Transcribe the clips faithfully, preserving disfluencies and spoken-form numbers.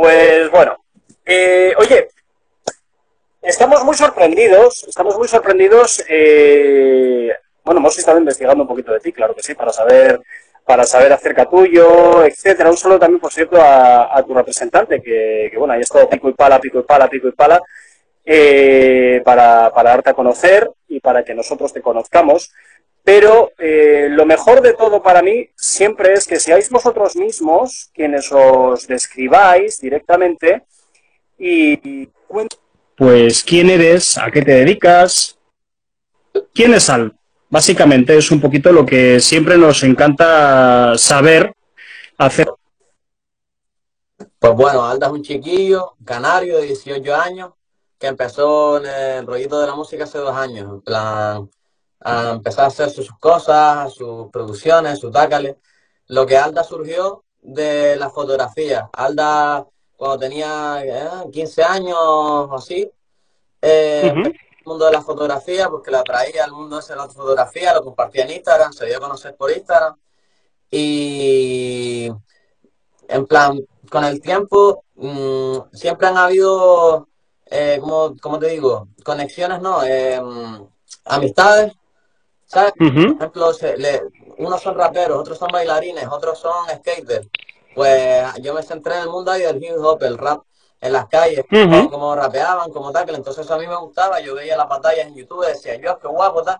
Pues bueno, eh, oye, estamos muy sorprendidos, estamos muy sorprendidos, eh, bueno, hemos estado investigando un poquito de ti, claro que sí, para saber para saber acerca tuyo, etcétera. Un saludo también, por cierto, a, a tu representante, que, que bueno, ahí ha estado pico y pala, pico y pala, pico y pala, eh, para, para darte a conocer y para que nosotros te conozcamos. Pero eh, lo mejor de todo para mí siempre es que seáis vosotros mismos quienes os describáis directamente y cuéntanos, pues, quién eres, a qué te dedicas, quién es Alda. Básicamente es un poquito lo que siempre nos encanta saber hacer. Pues bueno, Alda es un chiquillo canario de dieciocho años que empezó en el rollito de la música hace dos años, en plan... a empezar a hacer sus cosas, sus producciones, sus dácales. Lo que Alda surgió de la fotografía. Alda, cuando tenía eh, quince años o así, eh, uh-huh. el mundo de la fotografía, porque la traía al mundo ese de la fotografía, lo compartía en Instagram, se dio a conocer por Instagram. Y en plan, con el tiempo, mmm, siempre han habido, eh, como, como te digo, conexiones, no, eh, amistades. ¿Sabes? Uh-huh. Por ejemplo, se, le, unos son raperos, otros son bailarines, otros son skaters. Pues yo me centré en el mundo ahí del hip hop, el rap, en las calles, uh-huh. como rapeaban, como tal. Entonces eso a mí me gustaba, yo veía las batallas en YouTube, decía, yo, qué guapo, tal.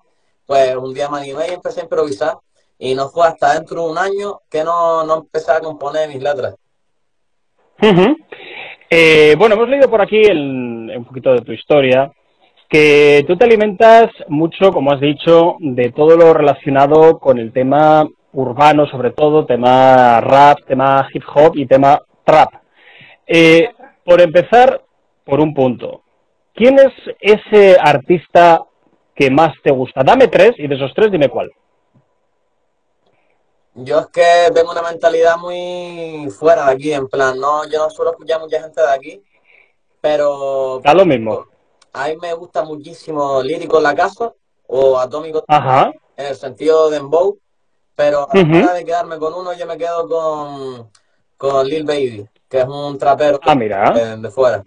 Pues un día me animé y empecé a improvisar. Y no fue hasta dentro de un año que no, no empecé a componer mis letras. Uh-huh. eh, bueno, hemos leído por aquí el, un poquito de tu historia, que tú te alimentas mucho, como has dicho, de todo lo relacionado con el tema urbano, sobre todo, tema rap, tema hip hop y tema trap. Eh, por empezar, por un punto, ¿quién es ese artista que más te gusta? Dame tres y de esos tres dime cuál. Yo es que tengo una mentalidad muy fuera de aquí, en plan, no, yo no suelo escuchar mucha gente de aquí, pero... Da lo mismo. A mí me gusta muchísimo Lírico Lacaso o Atómico. Ajá. En el sentido de Embo, pero a la uh-huh. hora de quedarme con uno, yo me quedo con, con Lil Baby, que es un trapero ah, mira. De, de fuera.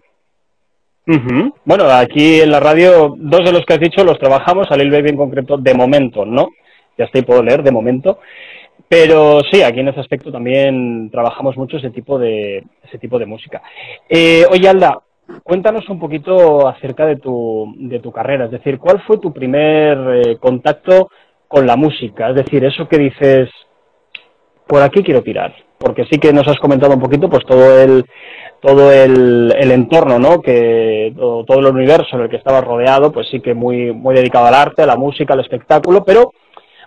Uh-huh. Bueno, aquí en la radio, dos de los que has dicho los trabajamos, a Lil Baby en concreto, de momento, ¿no? Ya estoy, puedo leer, de momento. Pero sí, aquí en ese aspecto también trabajamos mucho ese tipo de, ese tipo de música. Eh, oye, Alda, cuéntanos un poquito acerca de tu, de tu carrera, es decir, ¿cuál fue tu primer eh, contacto con la música? Es decir, eso que dices, por aquí quiero tirar, porque sí que nos has comentado un poquito pues todo el, todo el, el entorno, ¿no? Que todo, todo el universo en el que estabas rodeado, pues sí que muy, muy dedicado al arte, a la música, al espectáculo, pero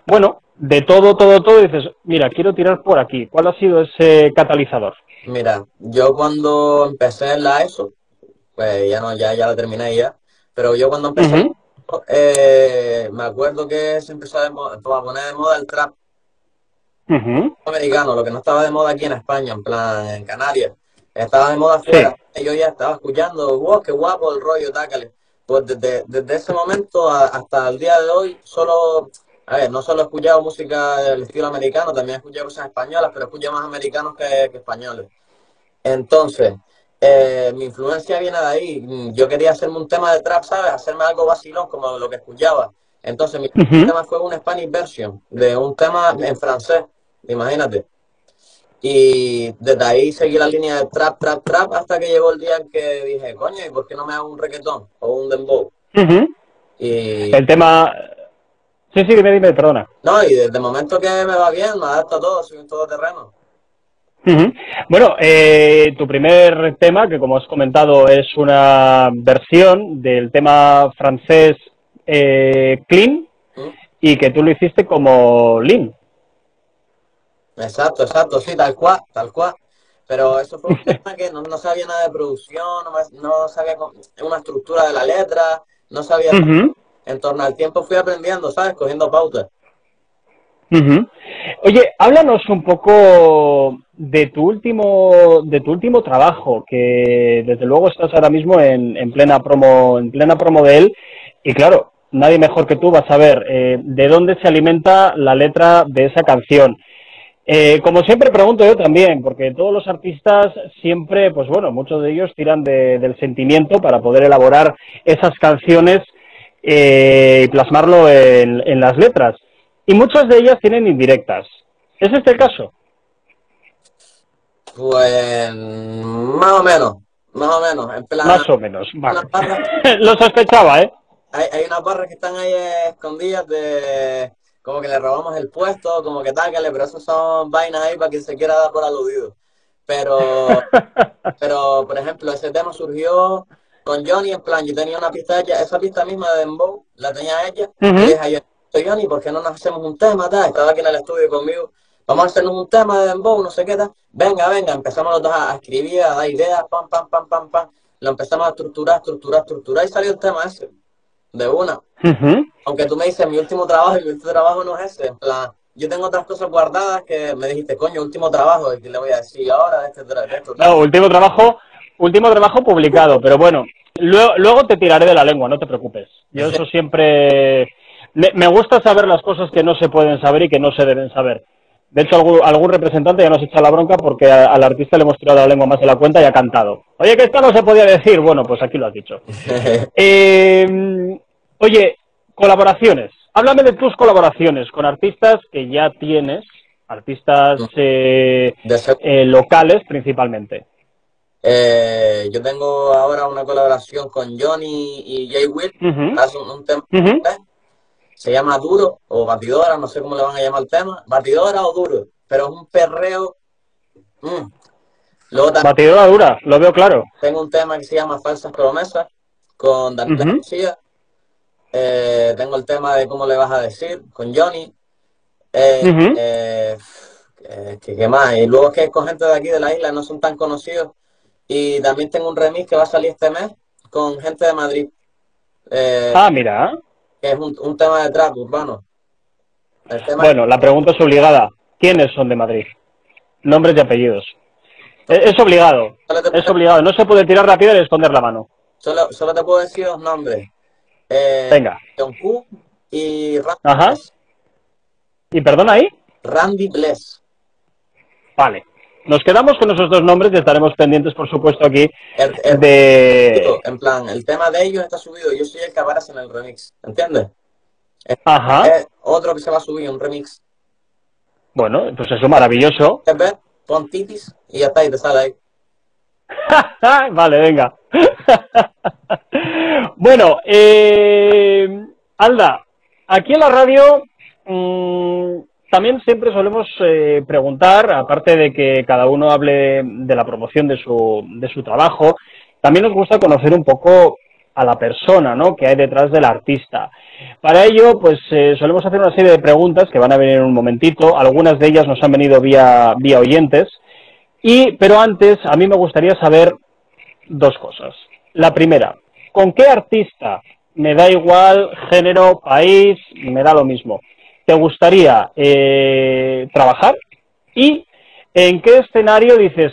bueno, de todo, todo, todo dices, mira, quiero tirar por aquí. ¿Cuál ha sido ese catalizador? Mira, yo cuando empecé en la ESO, pues ya no, ya, ya la terminé ya. Pero yo cuando empecé, uh-huh. eh, me acuerdo que se empezó a, moda, a poner de moda el trap uh-huh. americano, lo que no estaba de moda aquí en España, en plan, en Canarias. Estaba de moda afuera. Sí. Yo ya estaba escuchando, wow, qué guapo el rollo, tácale. Pues desde, desde ese momento a, hasta el día de hoy, solo, a ver, no solo he escuchado música del estilo americano, también he escuchado cosas españolas, pero he escuchado más americanos que, que españoles. Entonces... Eh, mi influencia viene de ahí. Yo quería hacerme un tema de trap, ¿sabes? Hacerme algo vacilón como lo que escuchaba. Entonces mi uh-huh. tema fue una Spanish version de un tema en francés, imagínate. Y desde ahí seguí la línea de trap, trap, trap, hasta que llegó el día en que dije, coño, ¿y por qué no me hago un reggaetón o un dembow? Uh-huh. Y... el tema... Sí, sí, dime, dime, perdona. No, y desde el momento que me va bien, me adapto a todo, soy un todoterreno. Uh-huh. Bueno, eh, tu primer tema, que como has comentado es una versión del tema francés eh, Clean, ¿mm? Y que tú lo hiciste como Lean. Exacto, exacto, sí, tal cual, tal cual. Pero eso fue un tema que no, no sabía nada de producción, no, no sabía con, una estructura de la letra, no sabía... Uh-huh. En torno al tiempo fui aprendiendo, ¿sabes? Cogiendo pautas. Uh-huh. Oye, háblanos un poco de tu último de tu último trabajo, que desde luego estás ahora mismo en, en plena promo en plena promo de él, y claro, nadie mejor que tú va a saber eh, de dónde se alimenta la letra de esa canción. Eh, como siempre pregunto yo también, porque todos los artistas siempre, pues bueno, muchos de ellos tiran de, del sentimiento para poder elaborar esas canciones eh, y plasmarlo en, en las letras. Y muchas de ellas tienen indirectas. ¿Es este el caso? Pues más o menos, más o menos. En plan, más o menos, vale. Lo sospechaba, ¿eh? Hay, hay unas barras que están ahí escondidas de... como que le robamos el puesto, como que tácale, pero eso son vainas ahí para quien se quiera dar por aludido. Pero, pero por ejemplo, ese tema surgió con Johnny, en plan, yo tenía una pista hecha, esa pista misma de Embo, la tenía hecha, uh-huh. Y dije a Johnny, Johnny, ¿por qué no nos hacemos un tema, tal? Estaba aquí en el estudio conmigo, vamos a hacernos un tema de Embo, no sé qué, tal. Venga, venga, empezamos los dos a escribir, a dar ideas, pam, pam, pam, pam, pam. Lo empezamos a estructurar, estructurar, estructurar, y salió el tema ese. De una. Uh-huh. Aunque tú me dices, mi último trabajo, y mi último trabajo no es ese. En plan, yo tengo otras cosas guardadas que me dijiste, coño, último trabajo, y que le voy a decir ahora de este, de este No, último trabajo, último trabajo publicado, pero bueno, luego, luego te tiraré de la lengua, no te preocupes. Yo eso siempre... Me, me gusta saber las cosas que no se pueden saber y que no se deben saber. De hecho, algún, algún representante ya nos echa la bronca porque a, al artista le hemos tirado la lengua más de la cuenta y ha cantado. Oye, que esto no se podía decir. Bueno, pues aquí lo has dicho. eh... Oye, colaboraciones. Háblame de tus colaboraciones con artistas que ya tienes, artistas eh, eh, locales principalmente. Eh, yo tengo ahora una colaboración con Johnny y Jay Will. Uh-huh. Hace un, un tema. Uh-huh. Se llama Duro o Batidora, no sé cómo le van a llamar el tema. Batidora o Duro, pero es un perreo. Mm. Luego, también, Batidora dura, lo veo claro. Tengo un tema que se llama Falsas Promesas con Danita Lucía. Uh-huh. Eh, tengo el tema de cómo le vas a decir con Johnny. Eh, uh-huh. eh, eh, ¿qué, ¿Qué más? Y luego es que es con gente de aquí de la isla, no son tan conocidos. Y también tengo un remix que va a salir este mes con gente de Madrid. Eh, ah, mira. Que es un, un tema de trap urbano. El tema bueno, es... la pregunta es obligada. ¿Quiénes son de Madrid? Nombres y apellidos. Es, es obligado. Te... Es obligado. No se puede tirar la piedra y esconder la mano. Solo, solo te puedo decir dos nombres. Eh, Venga. Don Q y Randy. Ajá. Bless. ¿Y perdona ahí? Randy Bless. Vale. Nos quedamos con esos dos nombres y estaremos pendientes, por supuesto, aquí el, el, de... En plan, el tema de ellos está subido. Yo soy el que aparece en el remix, ¿entiendes? Ajá. Es otro que se va a subir, un remix. Bueno, pues eso, maravilloso. Pon titis y ya está, y te sale ahí. Vale, venga. Bueno, eh, Alda, aquí en la radio mmm, también siempre solemos eh, preguntar, aparte de que cada uno hable de la promoción de su, de su trabajo, también nos gusta conocer un poco a la persona, ¿no?, que hay detrás del artista. Para ello, pues eh, solemos hacer una serie de preguntas que van a venir en un momentito. Algunas de ellas nos han venido vía, vía oyentes. Y, pero antes, a mí me gustaría saber dos cosas. La primera, ¿con qué artista, me da igual, género, país, me da lo mismo, te gustaría eh, trabajar? ¿Y en qué escenario dices,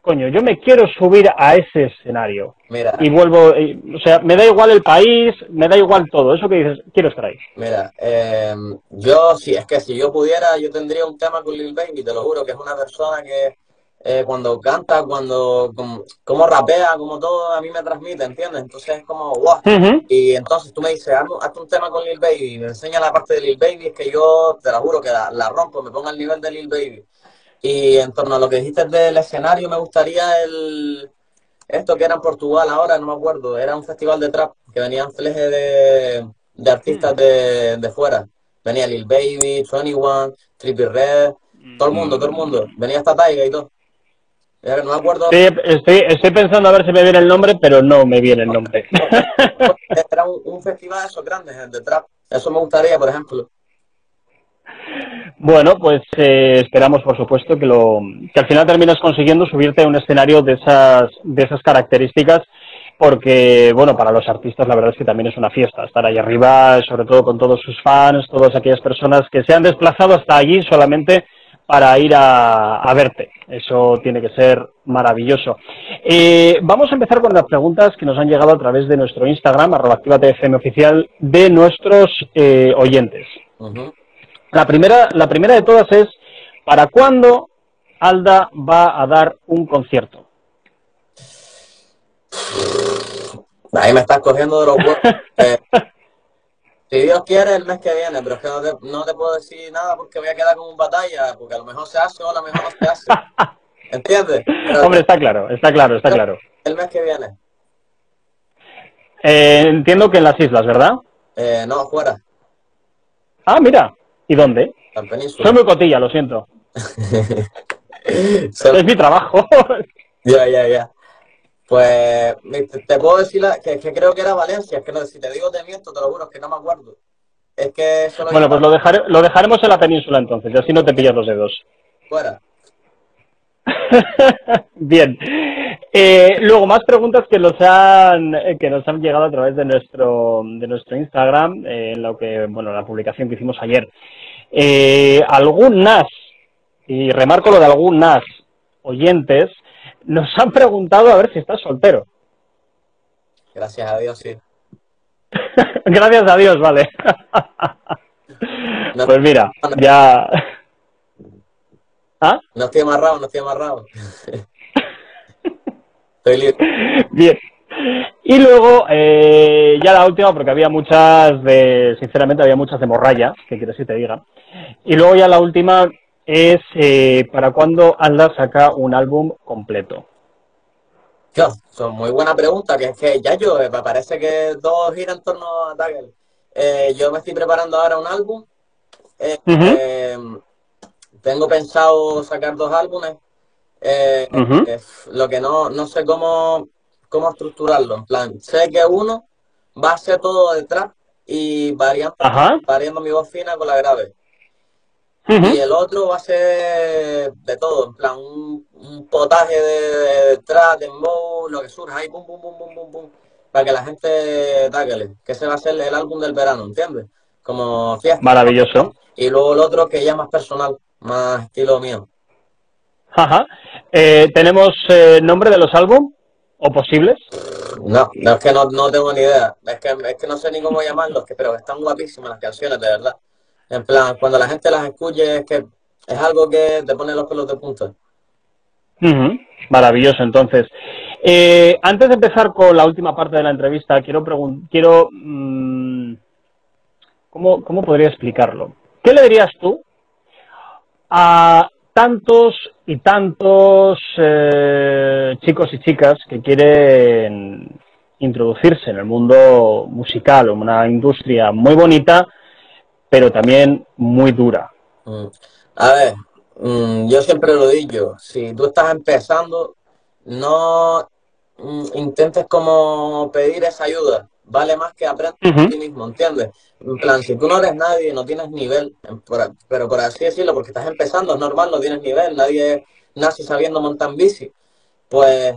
coño, yo me quiero subir a ese escenario? Mira, y vuelvo, eh, o sea, me da igual el país, me da igual todo, eso que dices, quiero estar ahí. Mira, eh, yo, si es que si yo pudiera, yo tendría un tema con Lil Baby, te lo juro, que es una persona que... Eh, cuando canta, cuando como, como rapea, como todo, a mí me transmite, ¿entiendes? Entonces es como, wow. Uh-huh. Y entonces tú me dices, haz, haz un tema con Lil Baby, y me enseña la parte de Lil Baby, es que yo te la juro que la, la rompo, me pongo al nivel de Lil Baby. Y en torno a lo que dijiste del escenario, me gustaría el... Esto que era en Portugal ahora, no me acuerdo, era un festival de trap, que venían fleje de, de artistas de, de fuera. Venía Lil Baby, veintiuno, Trippie Redd, todo el mundo, todo el mundo. Venía hasta Taiga y todo. No me acuerdo. Sí, estoy, estoy pensando a ver si me viene el nombre, pero no me viene el nombre. Era un, un festival de esos grandes, de trap. Eso me gustaría, por ejemplo. Bueno, pues eh, esperamos, por supuesto, que lo que al final terminas consiguiendo subirte a un escenario de esas, de esas características, porque, bueno, para los artistas la verdad es que también es una fiesta estar ahí arriba, sobre todo con todos sus fans, todas aquellas personas que se han desplazado hasta allí solamente para ir a, a verte. Eso tiene que ser maravilloso. Eh, vamos a empezar con las preguntas que nos han llegado a través de nuestro Instagram, arroba Activat F M oficial, de nuestros eh, oyentes. Uh-huh. La primera, la primera de todas es, ¿Para cuándo Alda va a dar un concierto? Ahí me estás cogiendo de los huevos. Eh, si Dios quiere, el mes que viene, pero es que no te, no te puedo decir nada porque voy a quedar como un batalla, porque a lo mejor se hace o a lo mejor no se hace. ¿Entiendes? Pero, hombre, está claro, está claro, está claro. El mes que viene. Eh, entiendo que en las islas, ¿verdad? Eh, no, fuera. Ah, mira. ¿Y dónde? En península. Soy muy cotilla, lo siento. so, es mi trabajo. Ya, ya, ya. Pues te, te puedo decir la, que, que creo que era Valencia. Es que no, si te digo te miento, te lo juro, es que no me acuerdo. Es que eso lo bueno, pues lo, dejaré, lo dejaremos en la península entonces, y así no te pillas los dedos. Fuera. Bien. Eh, luego, más preguntas que nos han que nos han llegado a través de nuestro de nuestro Instagram, eh, en lo que, bueno, la publicación que hicimos ayer. Eh, algunas, y remarco lo de algunas oyentes, nos han preguntado a ver si estás soltero. Gracias a Dios, sí. Gracias a Dios, vale. No, pues mira, no, no, ya... ¿Ah? No estoy amarrado, no estoy amarrado. Estoy libre. Bien. Y luego, eh, ya la última, porque había muchas de... Sinceramente, había muchas de morralla, que quieres que te diga. Y luego ya la última... es eh, para cuándo Alda saca un álbum completo. Yo, son muy buena pregunta, que es que ya yo, me parece que dos giran en torno a Dagger. Eh, yo me estoy preparando ahora un álbum. Eh, uh-huh. eh, tengo pensado sacar dos álbumes. Eh, uh-huh. eh, lo que no, no sé cómo, cómo estructurarlo. En plan, sé que uno va a ser todo de trap y variando, variando mi voz fina con la grave. Y el otro va a ser de todo, en plan, un, un potaje de, de, de trap, de embo, lo que surja ahí, pum, pum, pum, pum, pum, pum, para que la gente táquele, que ese va a ser el álbum del verano, ¿entiendes? Como fiesta. Maravilloso. Y luego el otro que ya más personal, más estilo mío. Ajá. Eh, ¿Tenemos eh, nombre de los álbumes o posibles? No, no, es que no, no tengo ni idea, es que, es que no sé ni cómo llamarlos, que, pero están guapísimas las canciones, de verdad. En plan, cuando la gente las escuche, es que es algo que te pone los pelos de punta. Uh-huh. Maravilloso, entonces. Eh, antes de empezar con la última parte de la entrevista, quiero preguntar, quiero, mmm, ¿cómo, ¿cómo podría explicarlo? ¿Qué le dirías tú a tantos y tantos eh, chicos y chicas que quieren introducirse en el mundo musical, una industria muy bonita, pero también muy dura? A ver, yo siempre lo digo, si tú estás empezando, no intentes como pedir esa ayuda, vale más que aprendas uh-huh. a ti mismo, ¿entiendes? En plan, si tú no eres nadie, no tienes nivel, pero por así decirlo, porque estás empezando, es normal, no tienes nivel, nadie nace sabiendo montar bici, pues...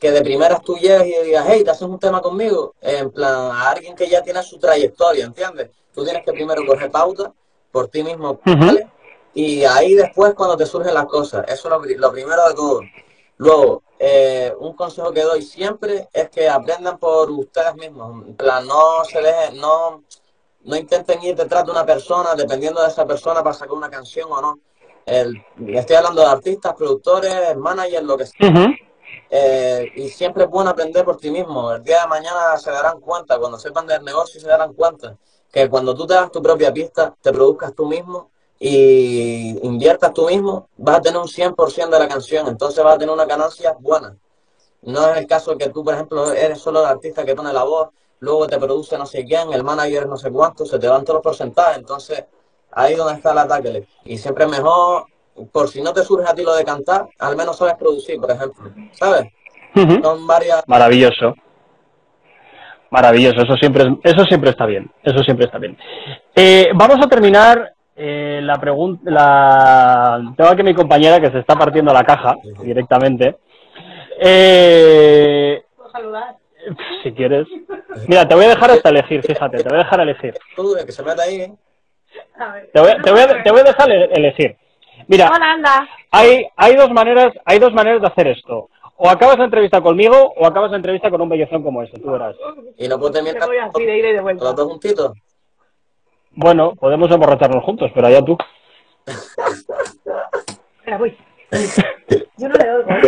que de primeras tú llegues y digas, hey, ¿te haces un tema conmigo? En plan, a alguien que ya tiene su trayectoria, ¿entiendes? Tú tienes que primero coger pauta por ti mismo, ¿vale? Uh-huh. Y ahí después cuando te surgen las cosas, eso es lo, lo primero de todo. Luego, eh, un consejo que doy siempre es que aprendan por ustedes mismos. En plan, no se dejen, no, no intenten ir detrás de una persona, dependiendo de esa persona para sacar una canción o no. El, estoy hablando de artistas, productores, managers, lo que sea. Uh-huh. Eh, y siempre es bueno aprender por ti mismo. El día de mañana se darán cuenta, cuando sepan del negocio se darán cuenta, que cuando tú te das tu propia pista, te produzcas tú mismo y inviertas tú mismo, vas a tener un cien por ciento de la canción, entonces vas a tener una ganancia buena. No es el caso que tú, por ejemplo, eres solo el artista que pone la voz, luego te produce no sé quién, el manager no sé cuánto, se te van todos los porcentajes, entonces ahí es donde está el ataque. Y siempre es mejor... por si no te surge a ti lo de cantar, al menos sabes producir, por ejemplo, ¿sabes? Uh-huh. Son varias... Maravilloso. Maravilloso, eso siempre, eso siempre está bien, eso siempre está bien. Eh, vamos a terminar eh, la pregunta, la... tengo aquí mi compañera que se está partiendo la caja directamente. Eh... ¿Puedo saludar? Si quieres. Mira, te voy a dejar hasta elegir, fíjate, te voy a dejar elegir. Tú, que se meta ahí, ¿eh? A ver. Te voy a, te voy a, te voy a dejar elegir. Mira, hay, hay, dos maneras, hay dos maneras de hacer esto. O acabas la entrevista conmigo o acabas la entrevista con un bellezón como este, tú verás. Y no puedo terminar los dos juntitos. Bueno, podemos emborracharnos juntos, pero allá tú. Espera, voy. Yo no le doy agua.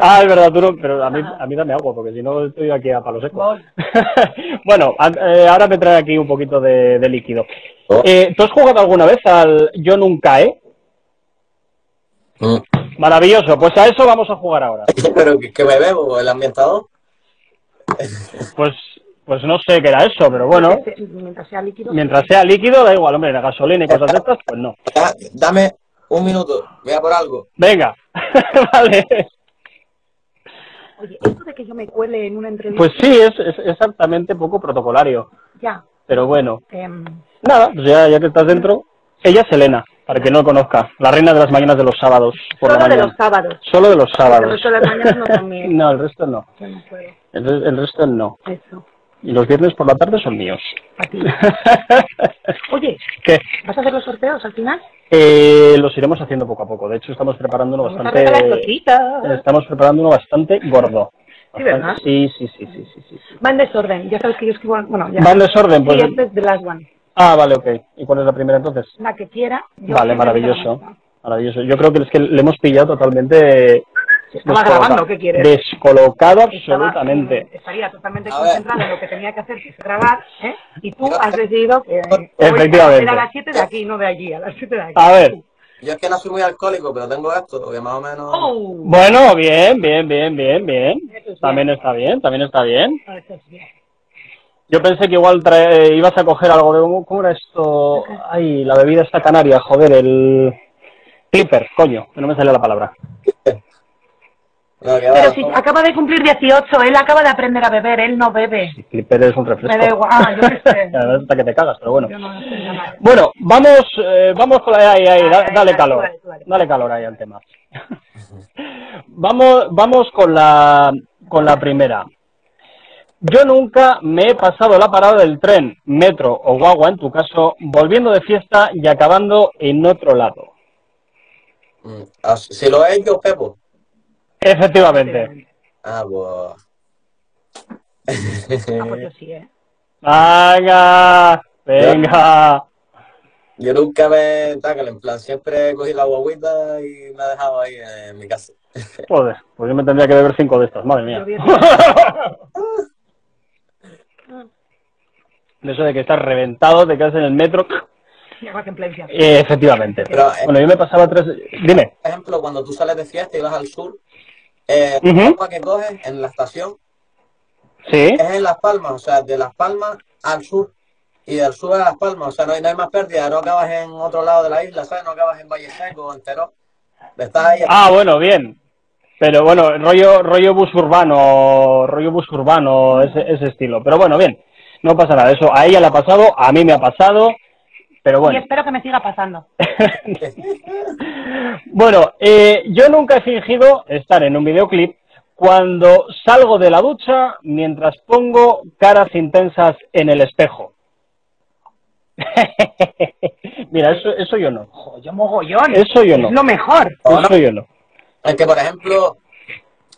Ah, es verdad, tú no, pero a mí, a mí dame agua, porque si no estoy aquí a palo seco. Bueno, a, eh, ahora me trae aquí un poquito de, de líquido. Eh, ¿Tú has jugado alguna vez al Yo Nunca He? Mm. Maravilloso, pues a eso vamos a jugar ahora. ¿Pero qué me bebo? ¿El ambientador? Pues... Pues no sé qué era eso, pero bueno. Mientras sea líquido. Mientras sea líquido, da igual, hombre, la gasolina y cosas de estas, pues no. Dame un minuto, voy a por algo. Venga, vale. Oye, ¿esto de que yo me cuele en una entrevista? Pues sí, es, es exactamente poco protocolario. Ya. Pero bueno. Eh... Nada, pues ya, ya que estás dentro. Ella es Elena, para que no conozca. La reina de las mañanas de los sábados. Por Solo la mañana. de los sábados. Solo de los sábados. El resto de las mañanas no también. No, el resto no. Yo no puedo. El, el resto no. Eso. Y los viernes por la tarde son míos. ¿A ti? Oye, ¿qué? ¿Vas a hacer los sorteos al final? Eh, los iremos haciendo poco a poco. De hecho, estamos preparando uno bastante... Estamos preparando uno bastante gordo. Sí, ¿verdad? Sí, sí, sí, sí, sí, sí. Va en desorden. Ya sabes que yo escribo... Bueno, ya. Va en desorden, pues... Sí, es the last one. Ah, vale, ok. ¿Y cuál es la primera, entonces? La que quiera. Vale, maravilloso. Maravilloso. Yo creo que es que le hemos pillado totalmente... Estaba grabando, ¿qué quieres? Descolocado absolutamente. Estaba, estaría totalmente concentrado en lo que tenía que hacer, que es grabar, ¿eh? Y tú yo has que... decidido que... Efectivamente. Era a las siete de aquí, no de allí, a las siete de aquí. A ver. Yo es que no soy muy alcohólico, pero tengo esto, porque más o menos... Oh. Bueno, bien, bien, bien, bien, bien. Es también bien. Está bien, también está bien. Eso es bien. Yo pensé que igual trae... ibas a coger algo de... ¿Cómo era esto? Ay, la bebida está canaria, joder, el... Clipper, coño, que no me salía la palabra. No, pero si acaba de cumplir dieciocho, él acaba de aprender a beber, él no bebe. Si Clipper es un refresco. Me da igual, ah, yo qué sé. La verdad es que te cagas, pero bueno. Yo no sé nada. Bueno, vamos, eh, vamos con la... Ahí, ahí, ah, da, dale, dale calor, dale, dale, dale. dale calor ahí al tema. vamos, vamos con la, con la primera. Yo nunca me he pasado la parada del tren, metro o guagua, en tu caso, volviendo de fiesta y acabando en otro lado. Si lo he hecho, Pepo. Efectivamente. Ah, wow. Ah, pues yo sí, ¿eh? ¡Venga! ¡Venga! Yo, yo nunca me... Tácale, en plan, siempre cogí la guaguita y me ha dejado ahí en mi casa. Joder, pues yo me tendría que beber cinco de estas, madre mía. De eso de que estás reventado, te quedas en el metro... Eh, efectivamente. Pero, bueno, yo me pasaba tres... Dime. Por ejemplo, cuando tú sales de fiesta y vas al sur, eh, uh-huh. la palma que coges en la estación, ¿sí? Es en Las Palmas, o sea, de Las Palmas al sur y del sur a Las Palmas, o sea, no hay, no hay más pérdida, no acabas en otro lado de la isla, ¿sabes? No acabas en Valle Seco o en Teró. Estás ahí. Ah, bueno, bien. Pero bueno, rollo, rollo bus urbano, rollo bus urbano, ese, ese estilo. Pero bueno, bien, no pasa nada. Eso a ella le ha pasado, a mí me ha pasado... Pero bueno. Y espero que me siga pasando. Bueno, eh, yo nunca he fingido estar en un videoclip cuando salgo de la ducha mientras pongo caras intensas en el espejo. Mira, eso, eso yo no. Yo mogollón. Eso yo no. Es lo mejor. Eso no? yo no. Es que, por ejemplo,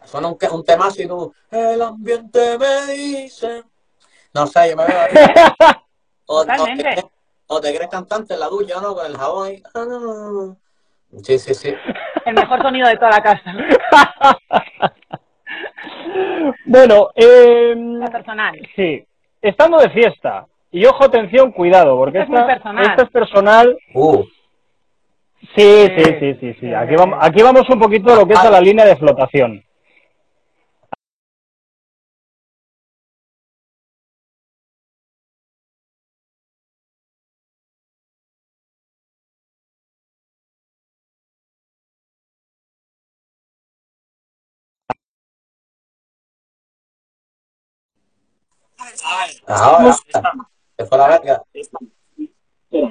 suena un, un temazo y tú... El ambiente me dice... No sé, yo me veo ahí. Totalmente. O, o, O te crees cantante en la ducha, ¿no? Con el jabón ahí. Sí, sí, sí. El mejor sonido de toda la casa. Bueno, eh... La personal. Sí. Estando de fiesta. Y ojo, atención, cuidado, porque esta es esta, personal. Esta es personal. Uh. Sí, sí, sí, sí, sí. Aquí vamos, aquí vamos un poquito a lo que es a la línea de flotación. Ahora, se fue la verga. Espera,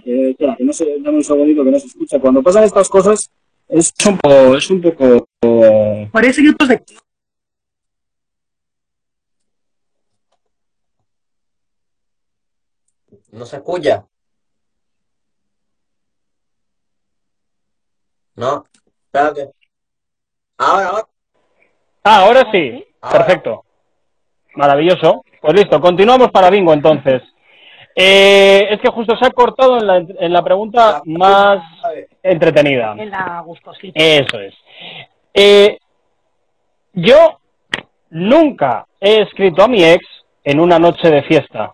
que, espera, que no se, dame un segundito que no se escucha. Cuando pasan estas cosas, es un poco, es un poco... Parece que otros de... No se escucha. No, espérate. Ahora, ahora. Ah, ahora sí. Ahora. Perfecto. Maravilloso. Pues listo, continuamos para bingo entonces. Eh, es que justo se ha cortado en la, en la pregunta más... entretenida. En la gustosita. Eso es. Eh, yo nunca he escrito a mi ex en una noche de fiesta.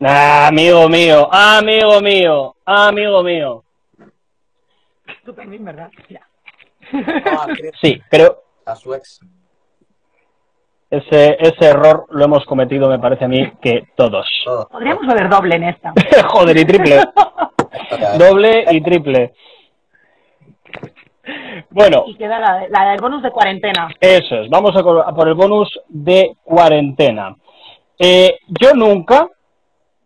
Ah, amigo mío, amigo mío, amigo mío. Tú también, ¿verdad? Ya. Ah, sí, pero... A su ex. Ese, ese error lo hemos cometido, me parece a mí, que todos. Podríamos haber doble en esta. Joder, y triple. Doble y triple. Bueno. Y queda la, la del bonus de cuarentena. Eso es, vamos a, a por el bonus de cuarentena. Eh, yo nunca,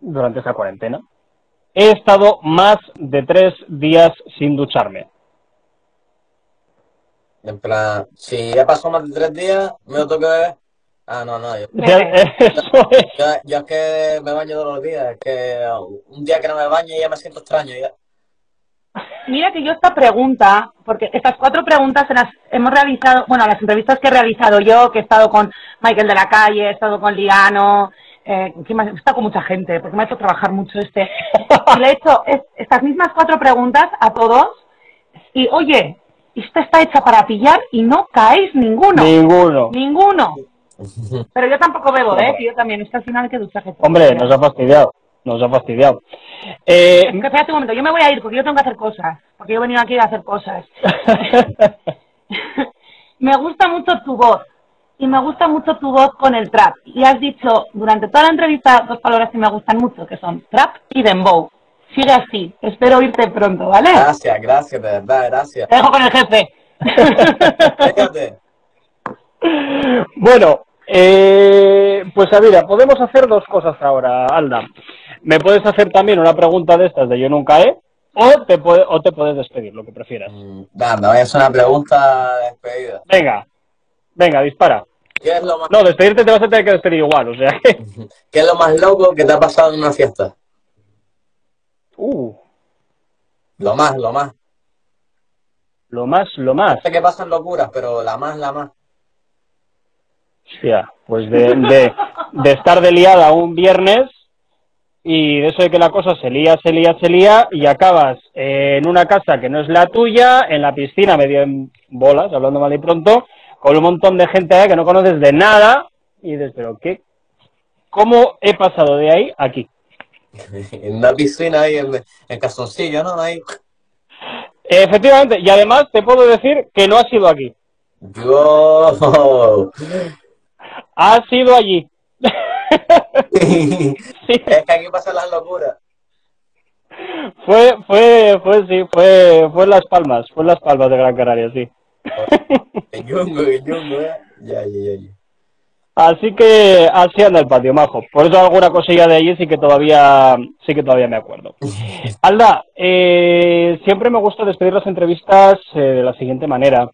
durante esta cuarentena, he estado más de tres días sin ducharme. En plan, si ya pasó más de tres días, me lo tengo que beber. Ah, no, no. Yo, yo, yo, yo es que me baño todos los días. Es que un día que no me baño ya me siento extraño. Ya. Mira que yo esta pregunta, porque estas cuatro preguntas las hemos realizado, bueno, las entrevistas que he realizado yo, que he estado con Michael de la Calle, he estado con Liano, eh, que me he estado con mucha gente, porque me ha hecho trabajar mucho este. Y le he hecho es, estas mismas cuatro preguntas a todos. Y oye... Esta está hecha para pillar y no caéis ninguno. Ninguno. Ninguno. Pero yo tampoco bebo, ¿eh? Yo también. Esta al final hay que ducharse. Hombre, nos ha fastidiado. Nos ha fastidiado. Eh... Es que, espérate un momento. Yo me voy a ir porque yo tengo que hacer cosas. Porque yo he venido aquí a hacer cosas. Me gusta mucho tu voz. Y me gusta mucho tu voz con el trap. Y has dicho durante toda la entrevista dos palabras que me gustan mucho, que son trap y dembow. Sigue así, espero oírte pronto, ¿vale? Gracias, gracias, de verdad, gracias. Te dejo con el jefe. Fíjate. Bueno, eh, pues a ver, podemos hacer dos cosas ahora, Alda. Me puedes hacer también una pregunta de estas de yo nunca he, o te, puede, o te puedes despedir, lo que prefieras. Mm, Danda, es una pregunta despedida. Venga, venga, dispara. ¿Qué es lo más... No, despedirte te vas a tener que despedir igual, o sea que... ¿Qué es lo más loco que te ha pasado en una fiesta? Uh. Lo más, lo más. Lo más, lo más. No sé que pasan locuras, pero la más, la más. Hostia, pues de, de, de estar de liada un viernes y de eso de que la cosa se lía, se lía, se lía y acabas en una casa que no es la tuya, en la piscina medio en bolas, hablando mal y pronto, con un montón de gente allá que no conoces de nada y dices, pero ¿qué? ¿Cómo he pasado de ahí a aquí? En una piscina ahí, en el calzoncillo, ¿no? Ahí. Efectivamente, y además te puedo decir que no ha sido aquí. Yo... Ha sido allí. Sí. Sí. Es que aquí pasan las locuras. Fue, fue, fue, sí, fue, fue en Las Palmas, fue en Las Palmas de Gran Canaria, sí. El yungo, el yungo, ¿eh? Ya, ya, ya. Así que así anda el patio, majo. Por eso alguna cosilla de allí sí que todavía sí que todavía me acuerdo. Alda, eh, siempre me gusta despedir las entrevistas eh, de la siguiente manera.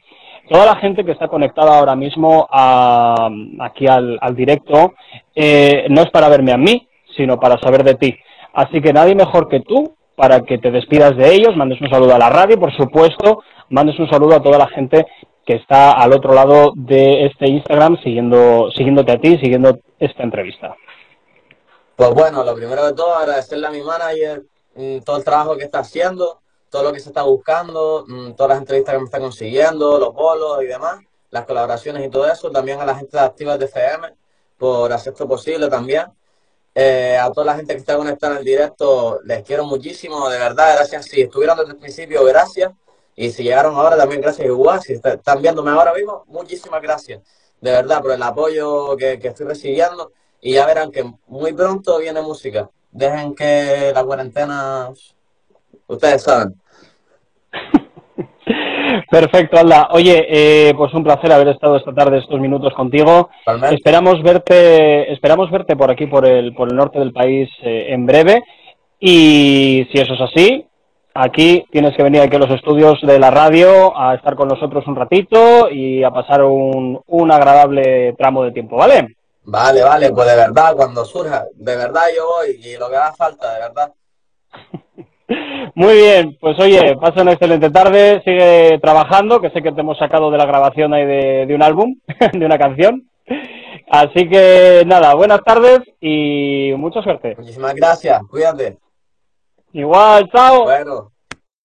Toda la gente que está conectada ahora mismo a, aquí al, al directo eh, no es para verme a mí, sino para saber de ti. Así que nadie mejor que tú para que te despidas de ellos, mandes un saludo a la radio, por supuesto, mandes un saludo a toda la gente que está al otro lado de este Instagram siguiendo siguiéndote a ti, siguiendo esta entrevista. Pues bueno, lo primero de todo, agradecerle a mi manager todo el trabajo que está haciendo, todo lo que se está buscando, todas las entrevistas que me está consiguiendo, los bolos y demás, las colaboraciones y todo eso. También a la gente de Activat F M por hacer esto posible también. Eh, a toda la gente que está conectada en el directo, les quiero muchísimo, de verdad, gracias. Si estuvieron desde el principio, gracias. Y si llegaron ahora, también gracias igual. Si están viéndome ahora mismo, muchísimas gracias. De verdad, por el apoyo que, que estoy recibiendo. Y ya verán que muy pronto viene música. Dejen que la cuarentena... Ustedes saben. Perfecto, Alda. Oye, eh, pues un placer haber estado esta tarde estos minutos contigo. Totalmente. Esperamos verte esperamos verte por aquí, por el, por el norte del país, eh, en breve. Y si eso es así... Aquí tienes que venir aquí a los estudios de la radio a estar con nosotros un ratito y a pasar un, un agradable tramo de tiempo, ¿vale? Vale, vale, pues de verdad, cuando surja, de verdad yo voy y lo que haga falta, de verdad. Muy bien, pues oye, pasa una excelente tarde, sigue trabajando, que sé que te hemos sacado de la grabación ahí de, de un álbum, de una canción. Así que nada, buenas tardes y mucha suerte. Muchísimas gracias, cuídate. Igual, chao. Bueno.